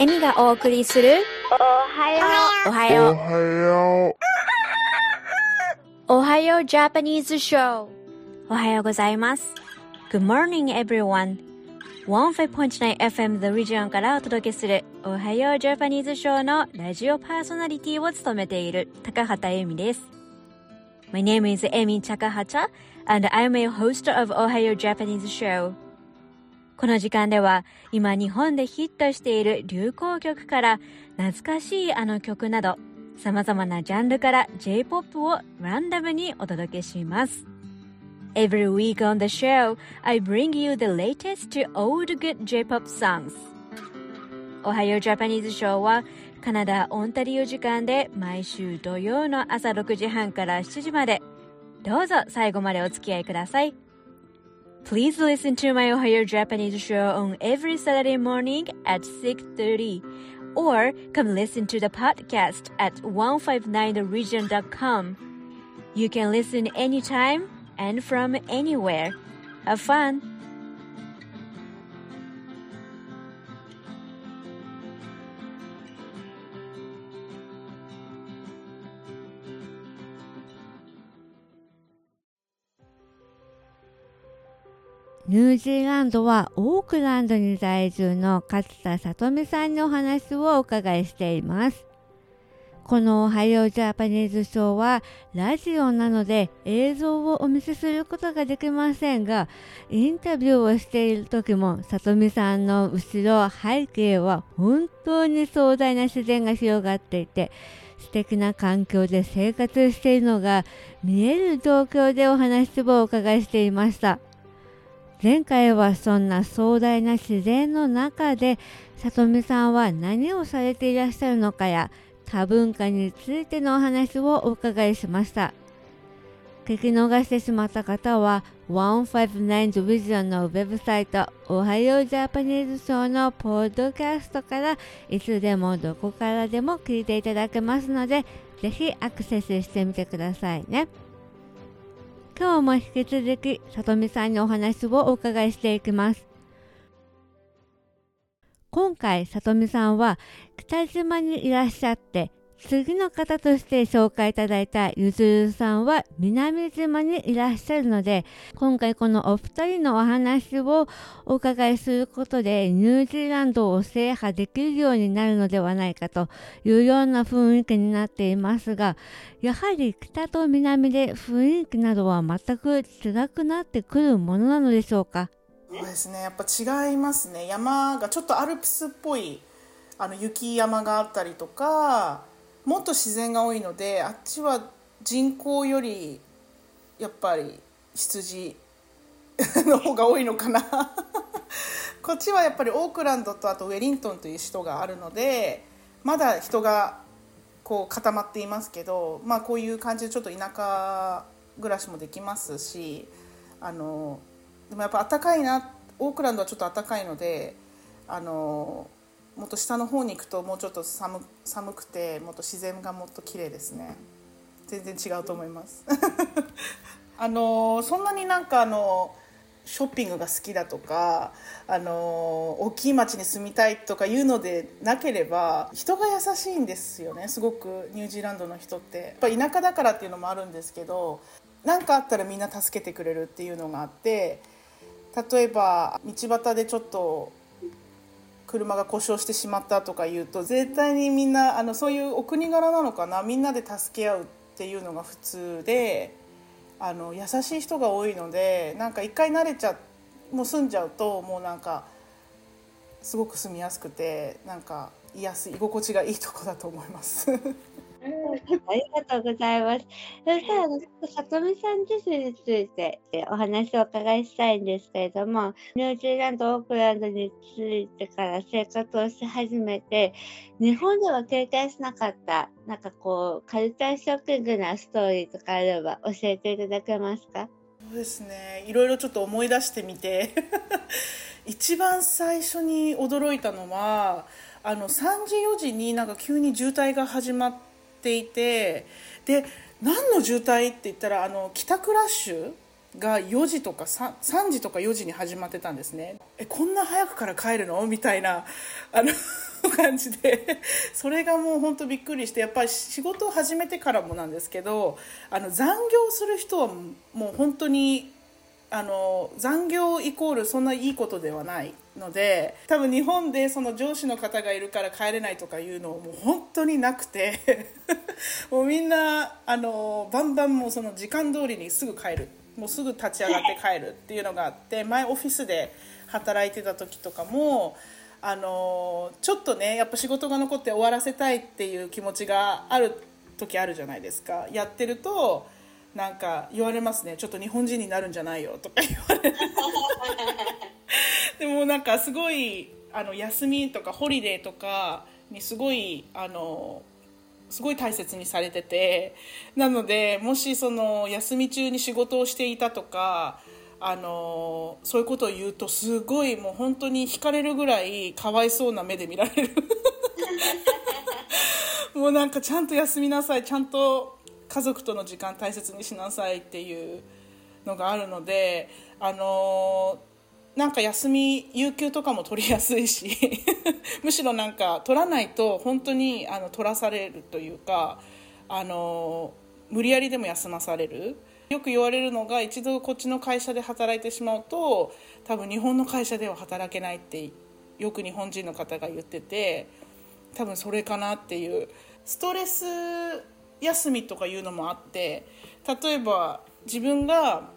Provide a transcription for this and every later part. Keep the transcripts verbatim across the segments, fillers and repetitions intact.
エミがお送りするおはようおはようおはよう Japanese Show おはようございます。 Good morning everyone。 フィフティーンポイントナイン エフエム The Region からお届けするおはよう Japanese Show のラジオパーソナリティを務めている高畑エミです。 My name is Emi Takahata and I'm a host of Ohayo Japanese Show。この時間では今日本でヒットしている流行曲から懐かしいあの曲など様々なジャンルから J-ポップ をランダムにお届けします。Every week on the show, I bring you the latest old good J-pop songs. おはようジャパニーズショーはカナダ・オンタリオ時間で毎週土曜の朝ろくじはんからしちじまで。どうぞ最後までお付き合いください。Please listen to my Ohayo Japanese show on every Saturday morning at six thirty, or come listen to the podcast at one five nine the region dot com. You can listen anytime and from anywhere. Have fun!ニュージーランドはオークランドに在住の勝田さとみさんにお話をお伺いしています。このおはようジャパニーズショーはラジオなので映像をお見せすることができませんが、インタビューをしている時もさとみさんの後ろ背景は本当に壮大な自然が広がっていて、素敵な環境で生活しているのが見える状況でお話をお伺いしていました。前回はそんな壮大な自然の中でさとみさんは何をされていらっしゃるのかや多文化についてのお話をお伺いしました。聞き逃してしまった方はひゃくごじゅうきゅう The Vision のウェブサイトおはようジャパニーズショーのポッドキャストからいつでもどこからでも聞いていただけますのでぜひアクセスしてみてくださいね。今日も引き続きさとみさんにお話をお伺いしていきます。今回さとみさんは北島にいらっしゃって次の方として紹介いただいたゆずるさんは南島にいらっしゃるので今回このお二人のお話をお伺いすることでニュージーランドを制覇できるようになるのではないかというような雰囲気になっていますが、やはり北と南で雰囲気などは全く違くなってくるものなのでしょうか。そうですね、やっぱ違いますね。山がちょっとアルプスっぽいあの雪山があったりとかもっと自然が多いので、あっちは人口よりやっぱり羊の方が多いのかなこっちはやっぱりオークランドとあとウェリントンという首都があるのでまだ人がこう固まっていますけど、まあ、こういう感じでちょっと田舎暮らしもできますし、あのでもやっぱ暖かいな、オークランドはちょっと暖かいのであのもっと下の方に行くともうちょっと 寒, 寒くてもっと自然がもっと綺麗ですね。全然違うと思いますあのそんなになんかあのショッピングが好きだとかあの大きい町に住みたいとかいうのでなければ人が優しいんですよね。すごくニュージーランドの人ってやっぱ田舎だからっていうのもあるんですけど何かあったらみんな助けてくれるっていうのがあって、例えば道端でちょっと車が故障してしまったとか言うと絶対にみんなあのそういうお国柄なのかな、みんなで助け合うっていうのが普通であの優しい人が多いのでなんか一回慣れちゃもう住んじゃうともうなんかすごく住みやすくてなんか居やすい居心地がいいとこだと思いますありがとうございます。それからさとみさん自身についてお話をお伺いしたいんですけれども、ニュージーランドオークランドについてから生活をし始めて日本では経験しなかったなんかこうカルチャーショッキングなストーリーとかあれば教えていただけますか。そうですね、いろいろちょっと思い出してみて一番最初に驚いたのはあのさんじよじになんか急に渋滞が始まってていて、で何の渋滞って言ったらあの帰宅ラッシュがよじとか 3, さんじとかよじに始まってたんですね。えこんな早くから帰るのみたいなあのの感じでそれがもう本当びっくりして、やっぱり仕事を始めてからもなんですけど、あの残業する人はもう本当にあの残業イコールそんないいことではないので、多分日本でその上司の方がいるから帰れないとかいうのもう本当になくてもうみんなあのバンバンもうその時間通りにすぐ帰る、もうすぐ立ち上がって帰るっていうのがあって、前オフィスで働いてた時とかもあのちょっとねやっぱ仕事が残って終わらせたいっていう気持ちがある時あるじゃないですか。やってるとなんか言われますね、ちょっと日本人になるんじゃないよとか言われるでもなんかすごいあの休みとかホリデーとかにすごいあのすごい大切にされてて、なのでもしその休み中に仕事をしていたとかあのそういうことを言うとすごいもう本当に惹かれるぐらいかわいそうな目で見られるもうなんかちゃんと休みなさい、ちゃんと家族との時間大切にしなさいっていうのがあるので、あのなんか休み有給とかも取りやすいしむしろなんか取らないと本当にあの取らされるというか、あの無理やりでも休まされる。よく言われるのが、一度こっちの会社で働いてしまうと多分日本の会社では働けないってよく日本人の方が言ってて、多分それかなっていう。ストレス休みとかいうのもあって、例えば自分が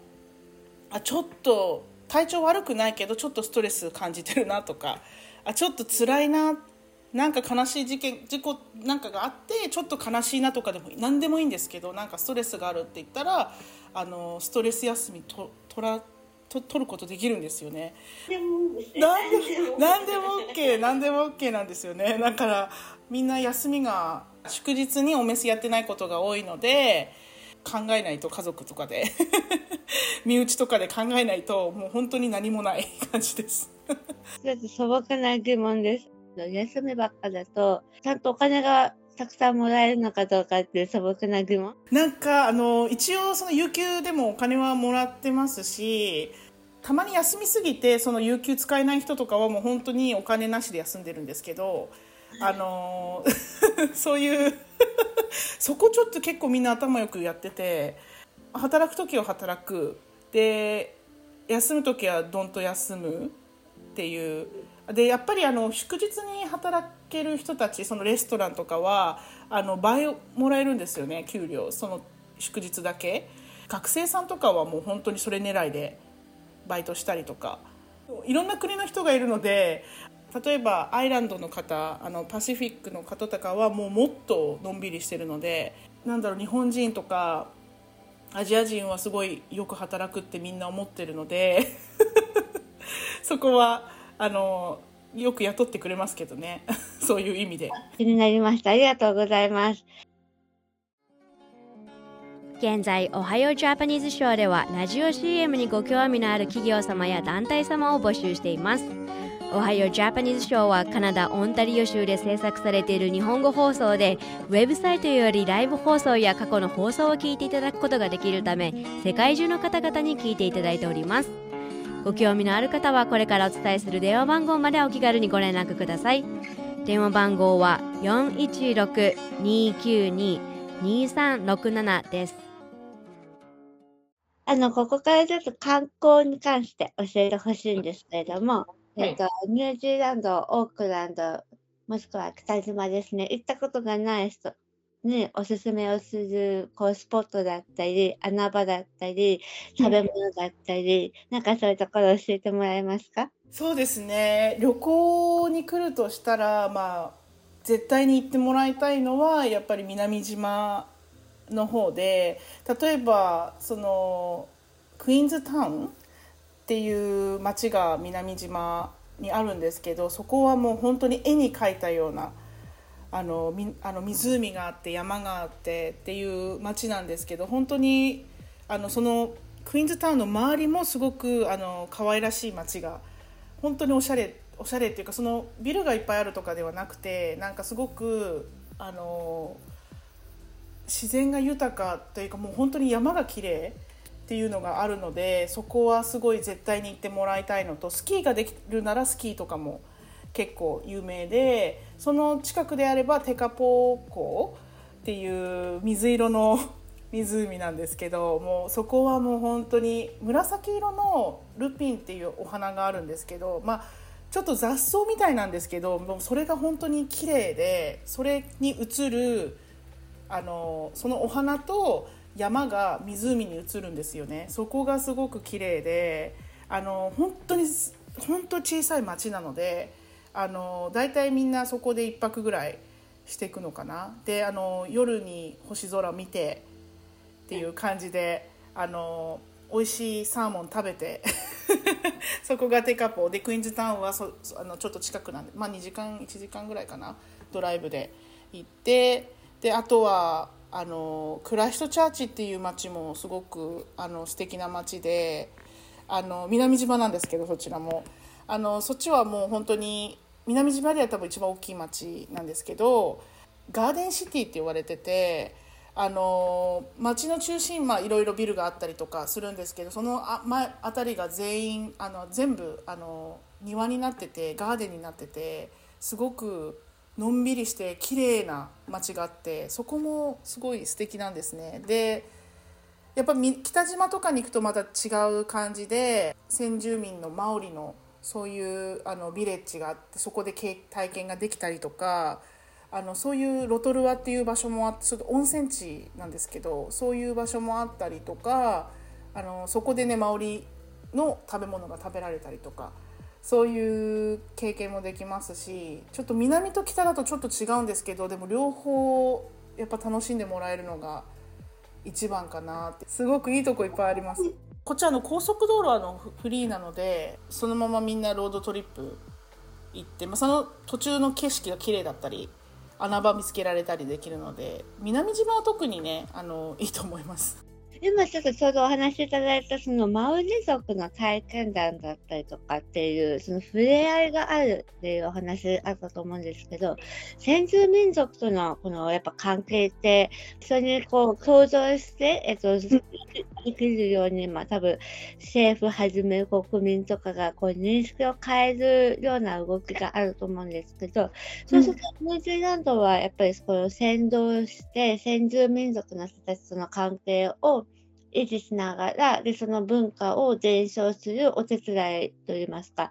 あちょっと体調悪くないけどちょっとストレス感じてるなとか、あちょっと辛いな、なんか悲しい事件事故なんかがあってちょっと悲しいなとかでも何でもいいんですけど、なんかストレスがあるって言ったらあのストレス休みととらと取ることできるんですよね。何でも OK 何でも OK なんですよね。だからみんな休みが祝日におメスやってないことが多いので、考えないと家族とかで身内とかで考えないともう本当に何もない感じですちょっと素朴な疑問です。休みばっかだとちゃんとお金がたくさんもらえるのかどうかっていう素朴な疑問。なんかあの一応その有給でもお金はもらってますし、たまに休みすぎてその有給使えない人とかはもう本当にお金なしで休んでるんですけど、あのそういうそこちょっと結構みんな頭よくやってて、働く時は働くで休む時はどんと休むっていうで、やっぱりあの祝日に働ける人たち、そのレストランとかはあの倍もらえるんですよね、給料。その祝日だけ学生さんとかはもう本当にそれ狙いでバイトしたりとか、いろんな国の人がいるので、例えばアイランドの方、あのパシフィックの方とかはもうもっとのんびりしてるので、なんだろう、日本人とかアジア人はすごいよく働くってみんな思ってるのでそこはあのよく雇ってくれますけどねそういう意味で気になりました。ありがとうございます。現在、Ohayo Japanese Show ではラジオ シーエム にご興味のある企業様や団体様を募集しています。Ohayo Japanese Show はカナダ・オンタリオ州で制作されている日本語放送で、ウェブサイトよりライブ放送や過去の放送を聞いていただくことができるため、世界中の方々に聞いていただいております。ご興味のある方はこれからお伝えする電話番号までお気軽にご連絡ください。電話番号は よんいちろく にきゅうに にさんろくなな です。あの、ここからちょっと観光に関して教えてほしいんですけれども、えっと、ニュージーランド、オークランド、もしくは北島ですね、行ったことがない人におすすめをするこうスポットだったり、穴場だったり、食べ物だったり、なんかそういうところを教えてもらえますか？そうですね、旅行に来るとしたら、まあ、絶対に行ってもらいたいのはやっぱり南島の方で、例えばそのクイーンズタウンっていう町が南島にあるんですけど、そこはもう本当に絵に描いたようなあのみあの湖があって山があってっていう町なんですけど、本当にあのそのクイーンズタウンの周りもすごくあの可愛らしい町が、本当におしゃれおしゃれっていうか、そのビルがいっぱいあるとかではなくて、なんかすごくあの自然が豊かというか、もう本当に山が綺麗っていうのがあるので、そこはすごい絶対に行ってもらいたいのと、スキーができるならスキーとかも結構有名で、その近くであればテカポ港っていう水色の湖なんですけど、もうそこはもう本当に紫色のルピンっていうお花があるんですけど、まあ、ちょっと雑草みたいなんですけど、もうそれが本当に綺麗で、それに映るあのそのお花と山が湖に映るんですよね。そこがすごく綺麗で、あの本当に本当小さい町なので、あのだいたいみんなそこで一泊ぐらいしていくのかな。で、あの夜に星空見てっていう感じで、あの美味しいサーモン食べてそこがテカポで、クイーンズタウンはそあのちょっと近くなんで、まあ、にじかんいちじかんぐらいかな、ドライブで行って、であとはあのクライストチャーチっていう町もすごくあの素敵な町で、あの南島なんですけど、そちらもあのそっちはもう本当に南島では多分一番大きい町なんですけど、ガーデンシティって言われてて、あの町の中心、まあ、いろいろビルがあったりとかするんですけど、そのあ、ま、あたりが全員あの全部あの庭になってて、ガーデンになってて、すごくのんびりして綺麗な街があって、そこもすごい素敵なんですね。でやっぱり北島とかに行くとまた違う感じで、先住民のマオリのそういうあのビレッジがあって、そこで体験ができたりとか、あのそういうロトルアっていう場所もあって、ちょっと温泉地なんですけど、そういう場所もあったりとか、あのそこでねマオリの食べ物が食べられたりとか、そういう経験もできますし、ちょっと南と北だとちょっと違うんですけど、でも両方やっぱ楽しんでもらえるのが一番かなって、すごくいいとこいっぱいあります。こっちはの高速道路はのフリーなので、そのままみんなロードトリップ行って、まあ、その途中の景色が綺麗だったり、穴場見つけられたりできるので、南島は特にねあのいいと思います。今ちょっとちょうどお話しいただいたそのマオリ族の体験談だったりとかっていう、その触れ合いがあるっていうお話あったと思うんですけど、先住民族とのこのやっぱ関係って、それにこう共存して、えっと、生きるように、まあ、多分政府はじめ国民とかがこう認識を変えるような動きがあると思うんですけど、そうするとニュージーランドはやっぱりこれを先導して先住民族の人たちとの関係を維持しながら、でその文化を伝承するお手伝いといいますか、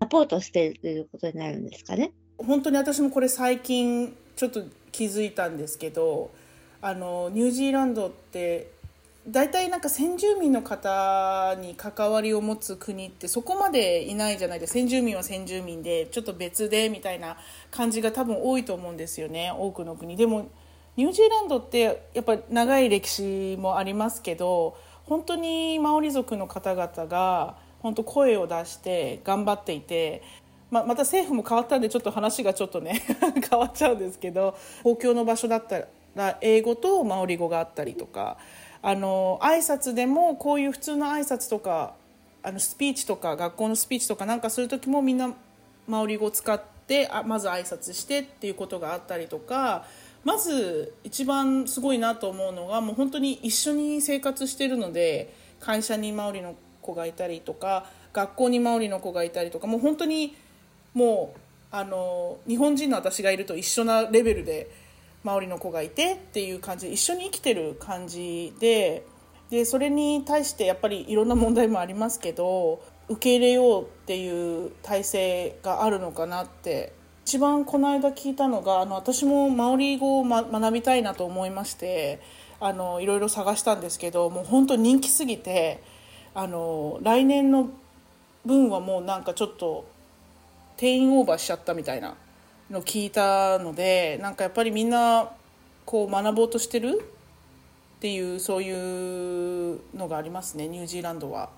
サポートしているということになるんですかね。本当に私もこれ最近ちょっと気づいたんですけど、あのニュージーランドってだいたいなんか先住民の方に関わりを持つ国ってそこまでいないじゃないですか。先住民は先住民でちょっと別でみたいな感じが多分多いと思うんですよね、多くの国でも。ニュージーランドってやっぱり長い歴史もありますけど、本当にマオリ族の方々が本当声を出して頑張っていて、 ま, また政府も変わったんでちょっと話がちょっとね変わっちゃうんですけど、公共の場所だったら英語とマオリ語があったりとか、あの挨拶でもこういう普通の挨拶とか、あのスピーチとか学校のスピーチとかなんかする時もみんなマオリ語を使ってあまず挨拶してっていうことがあったりとか、まず一番すごいなと思うのが、もう本当に一緒に生活してるので、会社にマオリの子がいたりとか、学校にマオリの子がいたりとか、もう本当にもうあの日本人の私がいると一緒なレベルでマオリの子がいてっていう感じで、一緒に生きてる感じで、でそれに対してやっぱりいろんな問題もありますけど、受け入れようっていう体制があるのかなって。一番この間聞いたのが、あの私もマオリ語を、ま、学びたいなと思いまして、あのいろいろ探したんですけど、もう本当人気すぎて、あの来年の分はもうなんかちょっと定員オーバーしちゃったみたいなの聞いたので、なんかやっぱりみんなこう学ぼうとしてるっていう、そういうのがありますね、ニュージーランドは。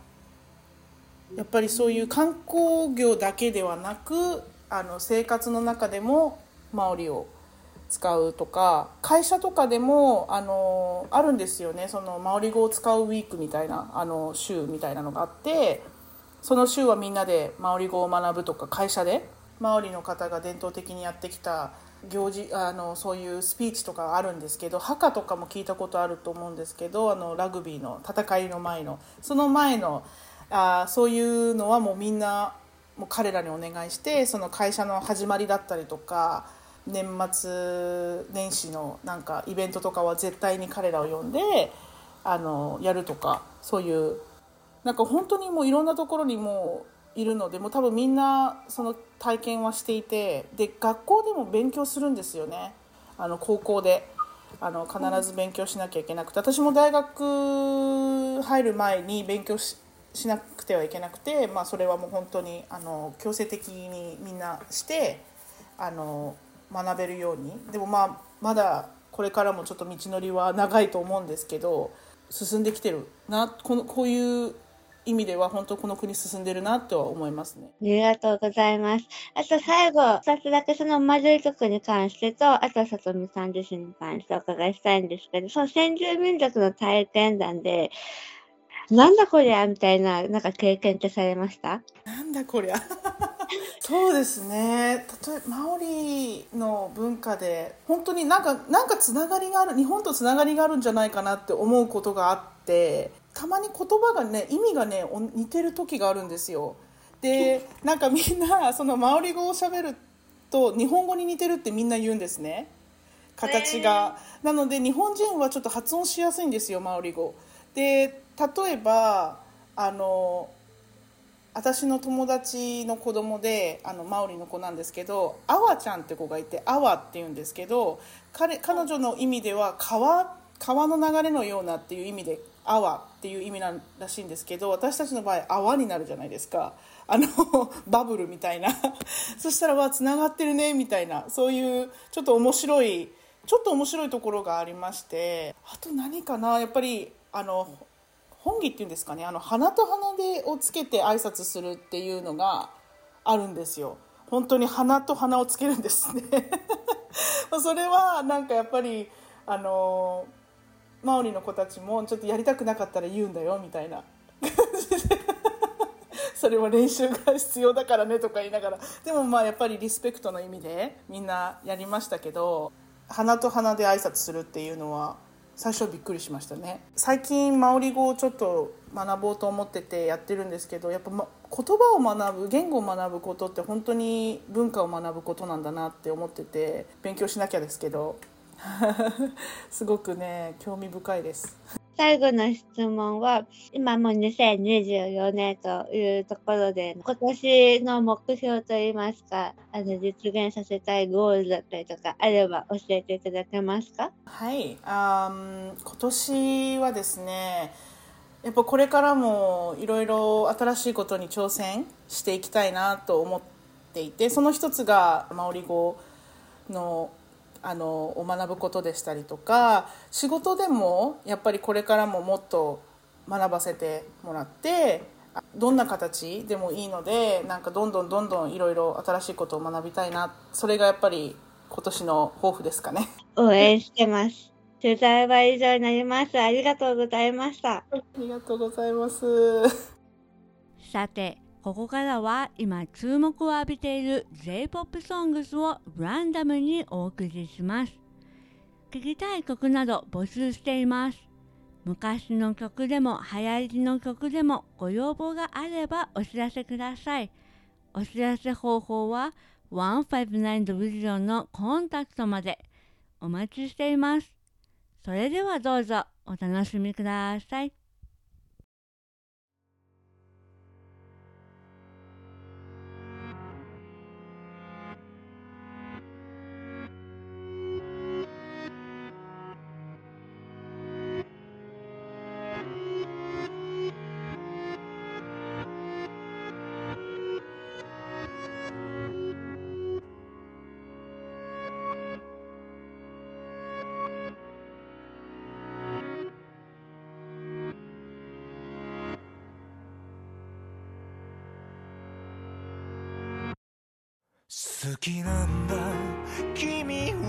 やっぱりそういう観光業だけではなく、あの生活の中でもマオリを使うとか、会社とかでも あのあるんですよね、そのマオリ語を使うウィークみたいな、あの週みたいなのがあって、その週はみんなでマオリ語を学ぶとか、会社でマオリの方が伝統的にやってきた行事、あのそういうスピーチとかあるんですけど、ハカとかも聞いたことあると思うんですけど、あのラグビーの戦いの前のその前のあそういうのはもうみんなもう彼らにお願いして、その会社の始まりだったりとか年末年始のなんかイベントとかは絶対に彼らを呼んであのやるとか、そういうなんか本当にもういろんなところにもういるので、もう多分みんなその体験はしていて、で学校でも勉強するんですよね。あの高校であの必ず勉強しなきゃいけなくて、私も大学入る前に勉強ししなくてはいけなくて、まあ、それはもう本当にあの強制的にみんなしてあの学べるように。でも、まあ、まだこれからもちょっと道のりは長いと思うんですけど、進んできてるな、この、こういう意味では本当この国進んでるなとは思いますね。ありがとうございます。あと最後ふたつだけそのマジュイ族に関してと、あとさとみさん自身に関してお伺いしたいんですけど、その先住民族の体験談でなんだこりゃみたいな、なんか経験ってされました？なんだこりゃそうですね、例えばマオリの文化で本当になんか、なんかつながりがある、日本とつながりがあるんじゃないかなって思うことがあって、たまに言葉がね、意味がね似てる時があるんですよ。でなんかみんなそのマオリ語を喋ると日本語に似てるってみんな言うんですね、形が。なので日本人はちょっと発音しやすいんですよ、マオリ語で。例えばあの私の友達の子供であのマオリの子なんですけど、アワちゃんって子がいて、アワって言うんですけど、 彼, 彼女の意味では川、川の流れのようなっていう意味でアワっていう意味なんらしいんですけど、私たちの場合泡になるじゃないですか、あのバブルみたいなそしたらわつながってるねみたいな、そういうちょっと面白いちょっと面白いところがありまして、あと何かな、やっぱりあの本気っていうんですかね、あの鼻と鼻でをつけて挨拶するっていうのがあるんですよ。本当に鼻と鼻をつけるんですねそれはなんかやっぱりあのマオリの子たちもちょっとやりたくなかったら言うんだよみたいな感じでそれは練習が必要だからねとか言いながら、でもまあやっぱりリスペクトの意味でみんなやりましたけど、鼻と鼻で挨拶するっていうのは最初びっくりしましたね。最近マオリ語をちょっと学ぼうと思っててやってるんですけど、やっぱ、ま、言葉を学ぶ、言語を学ぶことって本当に文化を学ぶことなんだなって思ってて、勉強しなきゃですけどすごくね興味深いです。最後の質問は、今もうにせんにじゅうよねんというところで、今年の目標といいますか、あの実現させたいゴールだったりとかあれば教えていただけますか？はい、あー、今年はですね、やっぱこれからもいろいろ新しいことに挑戦していきたいなと思っていて、その一つがマオリ語のあのを学ぶことでしたりとか、仕事でもやっぱりこれからももっと学ばせてもらって、どんな形でもいいので、なんかどんどんどんどんいろいろ新しいことを学びたいな、それがやっぱり今年の抱負ですかね。応援してます取材は以上になります。ありがとうございました。ありがとうございますさて、ここからは今注目を浴びている J-ポップ ソングスをランダムにお送りします。聴きたい曲など募集しています。昔の曲でも流行りの曲でもご要望があればお知らせください。お知らせ方法は じゅうご きゅう The Region のコンタクトまでお待ちしています。それではどうぞお楽しみください。好きなんだ君を、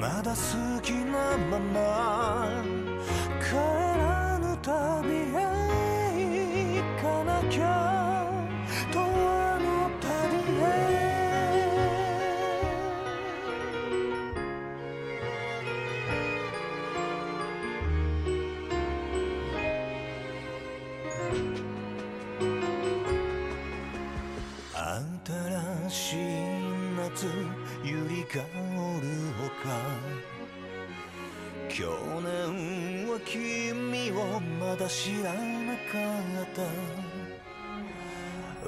まだ好きなまま帰らぬ旅へ行かなきゃ、永遠の旅へ去年は君をまだ知らなかった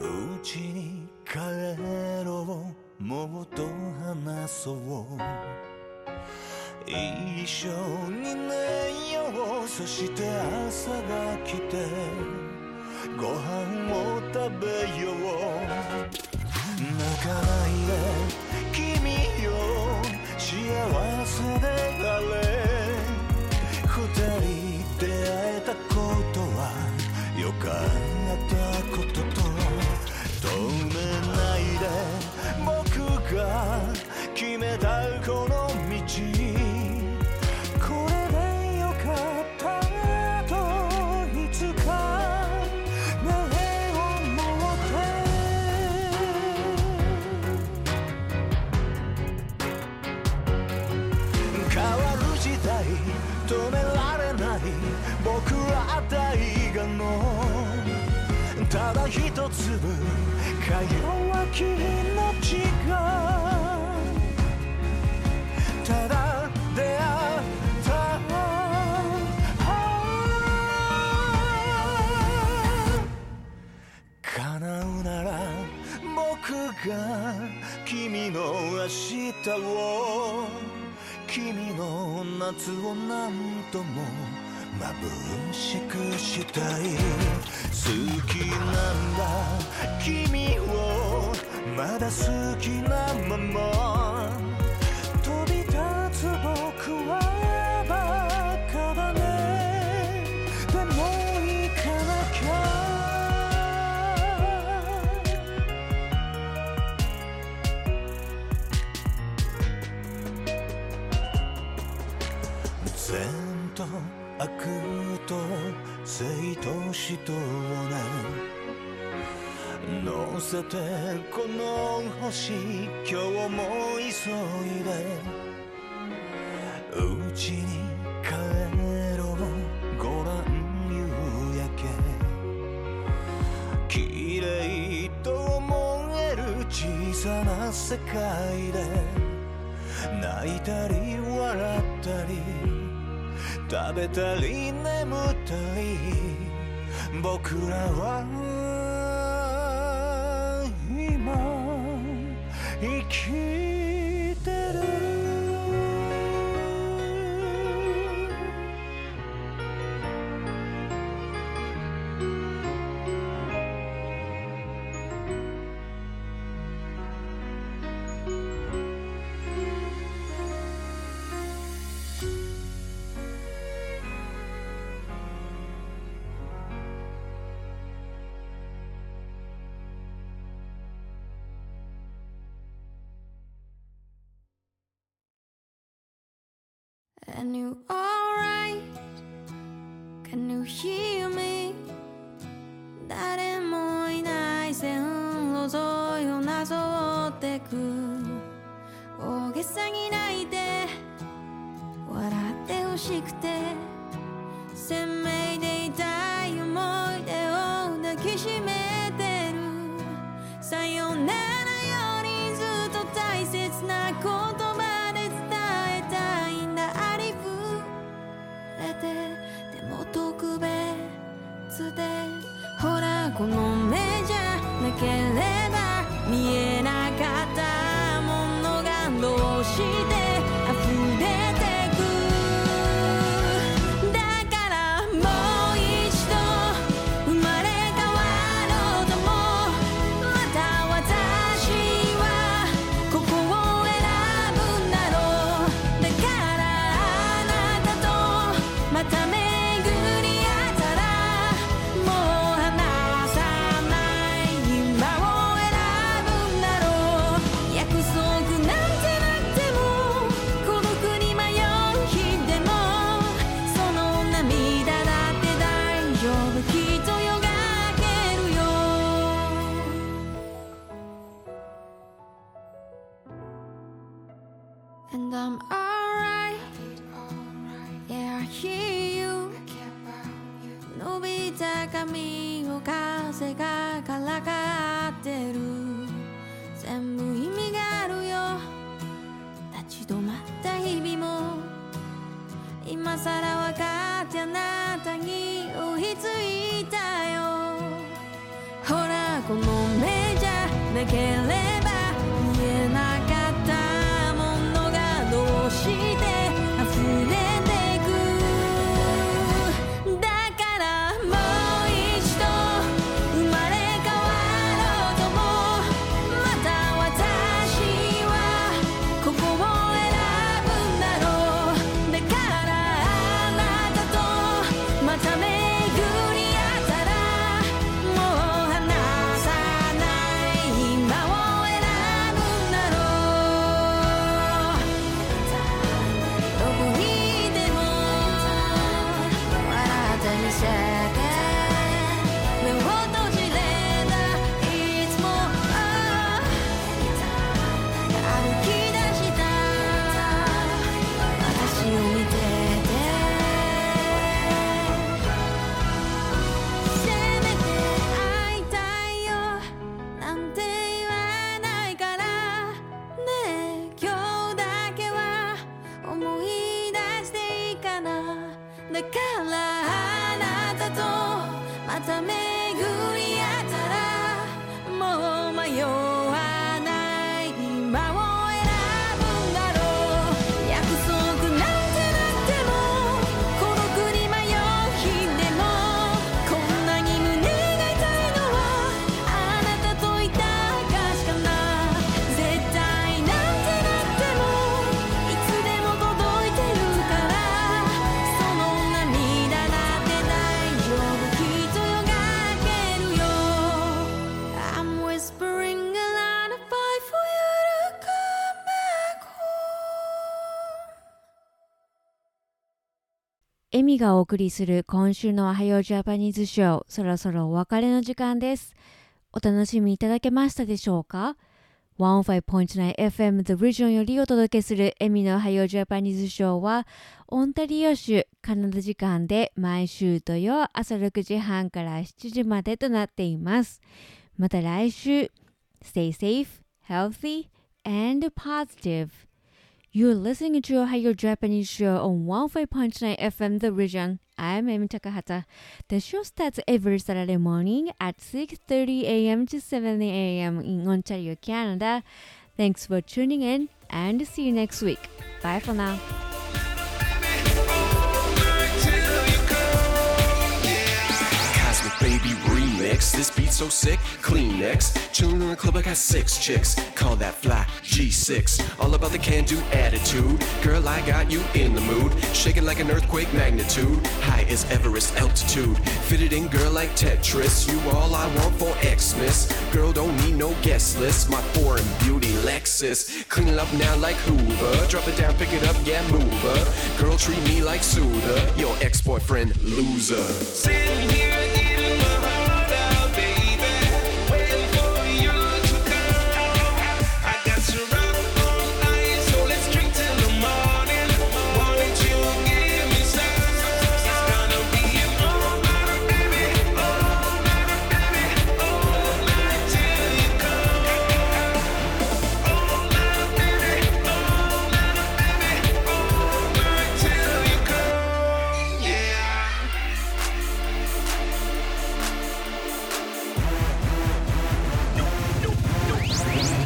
うちに帰ろうもっと話そう一緒に寝ようそして朝が来てご飯を食べよう泣かないで君よ幸せであれ二人出会えたことはよかったことと止めないで僕が決めたこの道ただ一粒か弱き命がただ出会った叶うなら僕が君の明日を君の夏を何度も眩しくしたい好きなんだ君をまだ好きなまま飛び立つ僕はバカだねでも行かなきゃ前途悪と生と死とをね乗せてこの星今日も急いでうちに帰ろうご覧夕焼け綺麗と思える小さな世界で泣いたり笑ったり食べたり眠ったり僕らは今生きてるCan you alright? Can you hear me? 誰もいない線路沿いをなぞってく大げさに泣いて笑ってほしくて鮮明で痛い思い出を抱きしめてるさよならよりずっと大切な言葉でも特別でほらこの目じゃなければ見えなかったものがどうして溢れてくだからもう一度生まれ変わろうともまた私はここを選ぶんだろうだからまた巡り合ったらもう離さない今を選ぶんだろう約束なんてなくても孤独に迷う日でもその涙だって大丈夫きっとよがけるよAnd I'm alright Yeah, I hear you 伸びた髪を風がからかってる全部意味があるよ立ち止まった今さらわかってあなたに追いついたよほらこの目じゃなければ見えなかったものがどうして溢れてくだからもう一度生まれ変わろうともまた私はここを選ぶんだろうだからあなたとまた巡り合ったらもう離さない今を選ぶんだろうどこにいても笑ってみせて目を閉じれないいつも歩き出した私を見ててせめて会いたいよなんて言わないからねえ今日だけは思い出していいかなだからあなたとまた巡り合ったらもう迷わない今を選ぶんだろう約束なんてなっても孤独に迷う日でもこんなに胸が痛いのはあなたといたからしかな絶対なんてなってもいつでも届いてるからその涙だって大丈夫きっとよがけるよ I'm whispering a lullaby for you to come back homeエミがお送りする今週のOhayo Japanese Show、そろそろお別れの時間です。お楽しみいただけましたでしょうか ?じゅうごてんきゅう エフエム The Region よりお届けするエミのOhayo Japanese Showは、オンタリオ州カナダ時間で毎週土曜朝ろくじはんからしちじまでとなっています。また来週、Stay safe, healthy, and positive.You're listening to Ohayo Japanese Show on one oh five point nine F M The Region. I'm Emi Takahata. The show starts every Saturday morning at six thirty a.m. to seven a.m. in Ontario, Canada. Thanks for tuning in and see you next week. Bye for now. Cosmic Baby Remix. This beat so sick. Kleenex. Chilling in the club, I got six chicks. Call that fly G six. All about the can-do attitude. Girl, I got you in the mood. Shaking like an earthquake magnitude. High as Everest altitude. Fitted in, girl, like Tetris. You all I want for Xmas. Girl, don't need no guest list. My foreign beauty Lexus. Cleaning up now like Hoover. Drop it down, pick it up, yeah, move her. Girl, treat me like Suda. Your ex-boyfriend, loser. Sitting here eating my heart out, baby. Waiting for you to come. I got you round all night, so let's drink till the morning. Why don't you give me some? It's gonna be an all night, baby. All night, baby. All night till you come. All night, baby. All night, baby. All night till you come. Yeah.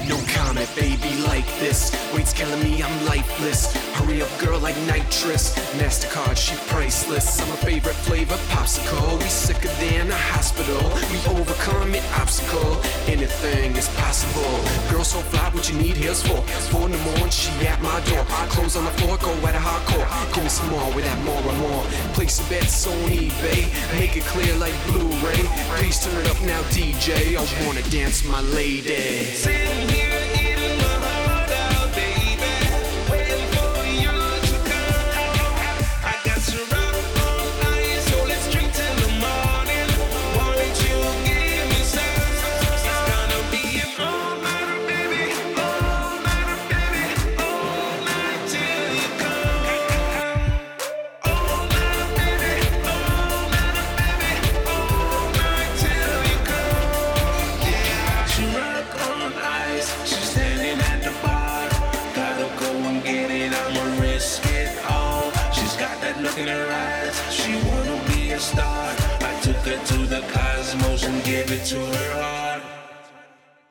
No comment, baby, like this. Wait's killing me, I'm lifeless. Hurry up, girl, like nitrous. MasterCard, she priceless. I'm her favorite flavor, popsicle. We sicker than a hospital. We overcome it, obstacle. Anything is possible. Girl, so fly, what you need heels for? Four in the morning, she at my door. Clothes on the floor, go at a hardcore. Give me some more with that more and more. Place your bets on eBay. Make it clear like Blu-ray. Please turn it up now, D J. I wanna dance, my lady. Sitting here eating my heart out, baby. Waiting for you to come. I got you round all night, so let's drink till the morning. Why don't you give me some? It's gonna be an all night, baby. All night, baby. All night till you come. All night, baby. All night, baby. All night till you come. Yeah, she rock on ice. She's there. in her eyes. She wanna be a star. I took her to the cosmos and gave it to her.